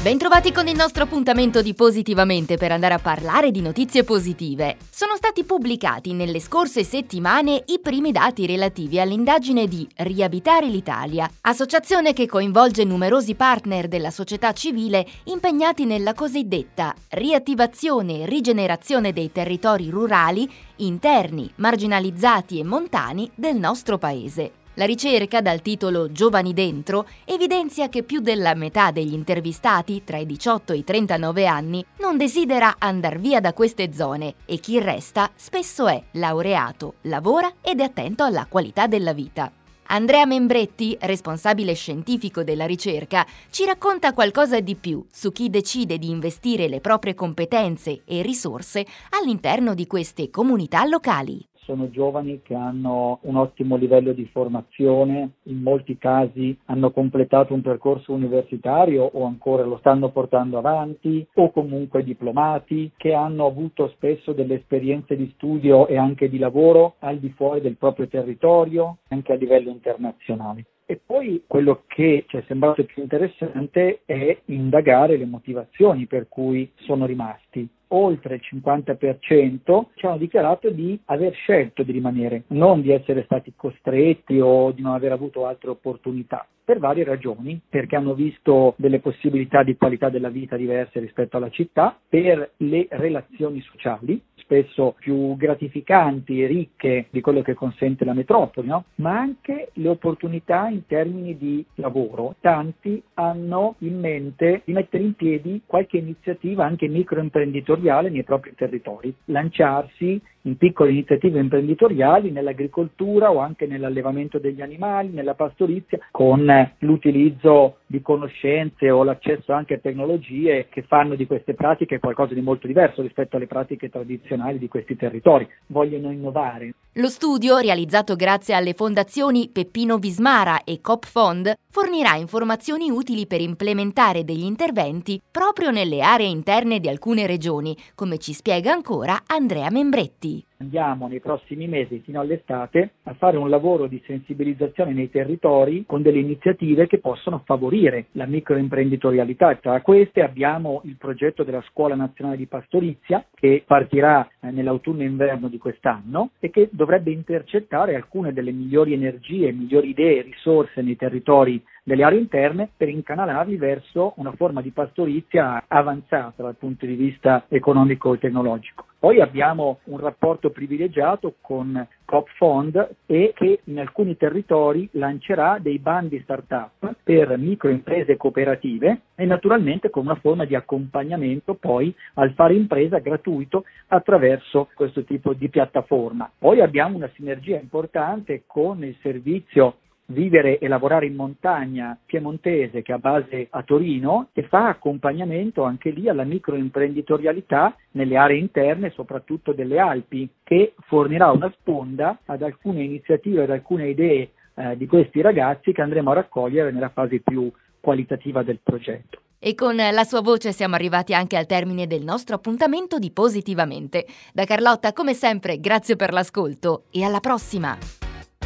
Bentrovati con il nostro appuntamento di Positivamente per andare a parlare di notizie positive. Sono stati pubblicati nelle scorse settimane i primi dati relativi all'indagine di Riabitare l'Italia, associazione che coinvolge numerosi partner della società civile impegnati nella cosiddetta riattivazione e rigenerazione dei territori rurali, interni, marginalizzati e montani del nostro paese. La ricerca, dal titolo Giovani Dentro, evidenzia che più della metà degli intervistati tra i 18 e i 39 anni non desidera andar via da queste zone e chi resta spesso è laureato, lavora ed è attento alla qualità della vita. Andrea Membretti, responsabile scientifico della ricerca, ci racconta qualcosa di più su chi decide di investire le proprie competenze e risorse all'interno di queste comunità locali. Sono giovani che hanno un ottimo livello di formazione, in molti casi hanno completato un percorso universitario o ancora lo stanno portando avanti, o comunque diplomati, che hanno avuto spesso delle esperienze di studio e anche di lavoro al di fuori del proprio territorio, anche a livello internazionale. E poi quello che ci è sembrato più interessante è indagare le motivazioni per cui sono rimasti. Oltre il 50% ci hanno dichiarato di aver scelto di rimanere, non di essere stati costretti o di non aver avuto altre opportunità, per varie ragioni, perché hanno visto delle possibilità di qualità della vita diverse rispetto alla città, per le relazioni sociali, spesso più gratificanti e ricche di quello che consente la metropoli, no? Ma anche le opportunità in termini di lavoro. Tanti hanno in mente di mettere in piedi qualche iniziativa anche microimprenditoriale nei propri territori, lanciarsi in piccole iniziative imprenditoriali nell'agricoltura o anche nell'allevamento degli animali, nella pastorizia, con l'utilizzo di conoscenze o l'accesso anche a tecnologie che fanno di queste pratiche qualcosa di molto diverso rispetto alle pratiche tradizionali di questi territori. Vogliono innovare. Lo studio, realizzato grazie alle fondazioni Peppino Vismara e CoopFond, fornirà informazioni utili per implementare degli interventi proprio nelle aree interne di alcune regioni, come ci spiega ancora Andrea Membretti. Andiamo nei prossimi mesi, fino all'estate, a fare un lavoro di sensibilizzazione nei territori con delle iniziative che possono favorire la microimprenditorialità. Tra queste abbiamo il progetto della Scuola Nazionale di Pastorizia, che partirà nell'autunno-inverno di quest'anno e che dovrebbe intercettare alcune delle migliori energie, migliori idee e risorse nei territori delle aree interne per incanalarli verso una forma di pastorizia avanzata dal punto di vista economico e tecnologico. Poi abbiamo un rapporto privilegiato con CoopFond e che in alcuni territori lancerà dei bandi start-up per microimprese cooperative e naturalmente con una forma di accompagnamento poi al fare impresa gratuito attraverso questo tipo di piattaforma. Poi abbiamo una sinergia importante con il servizio Vivere e lavorare in montagna piemontese, che ha base a Torino, e fa accompagnamento anche lì alla microimprenditorialità nelle aree interne, soprattutto delle Alpi, che fornirà una sponda ad alcune iniziative, ad alcune idee di questi ragazzi che andremo a raccogliere nella fase più qualitativa del progetto. E con la sua voce siamo arrivati anche al termine del nostro appuntamento di Positivamente. Da Carlotta, come sempre, grazie per l'ascolto e alla prossima!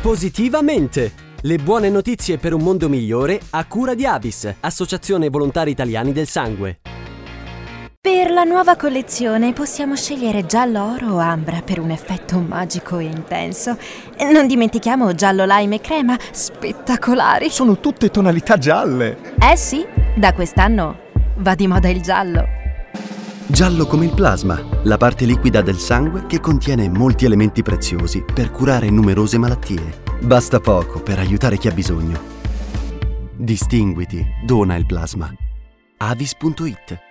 Positivamente! Le buone notizie per un mondo migliore a cura di AVIS, Associazione Volontari Italiani del Sangue. Per la nuova collezione possiamo scegliere giallo oro o ambra per un effetto magico e intenso. Non dimentichiamo giallo lime e crema, spettacolari. Sono tutte tonalità gialle. Sì, da quest'anno va di moda il giallo. Giallo come il plasma, la parte liquida del sangue che contiene molti elementi preziosi per curare numerose malattie. Basta poco per aiutare chi ha bisogno. Distinguiti, dona il plasma. Avis.it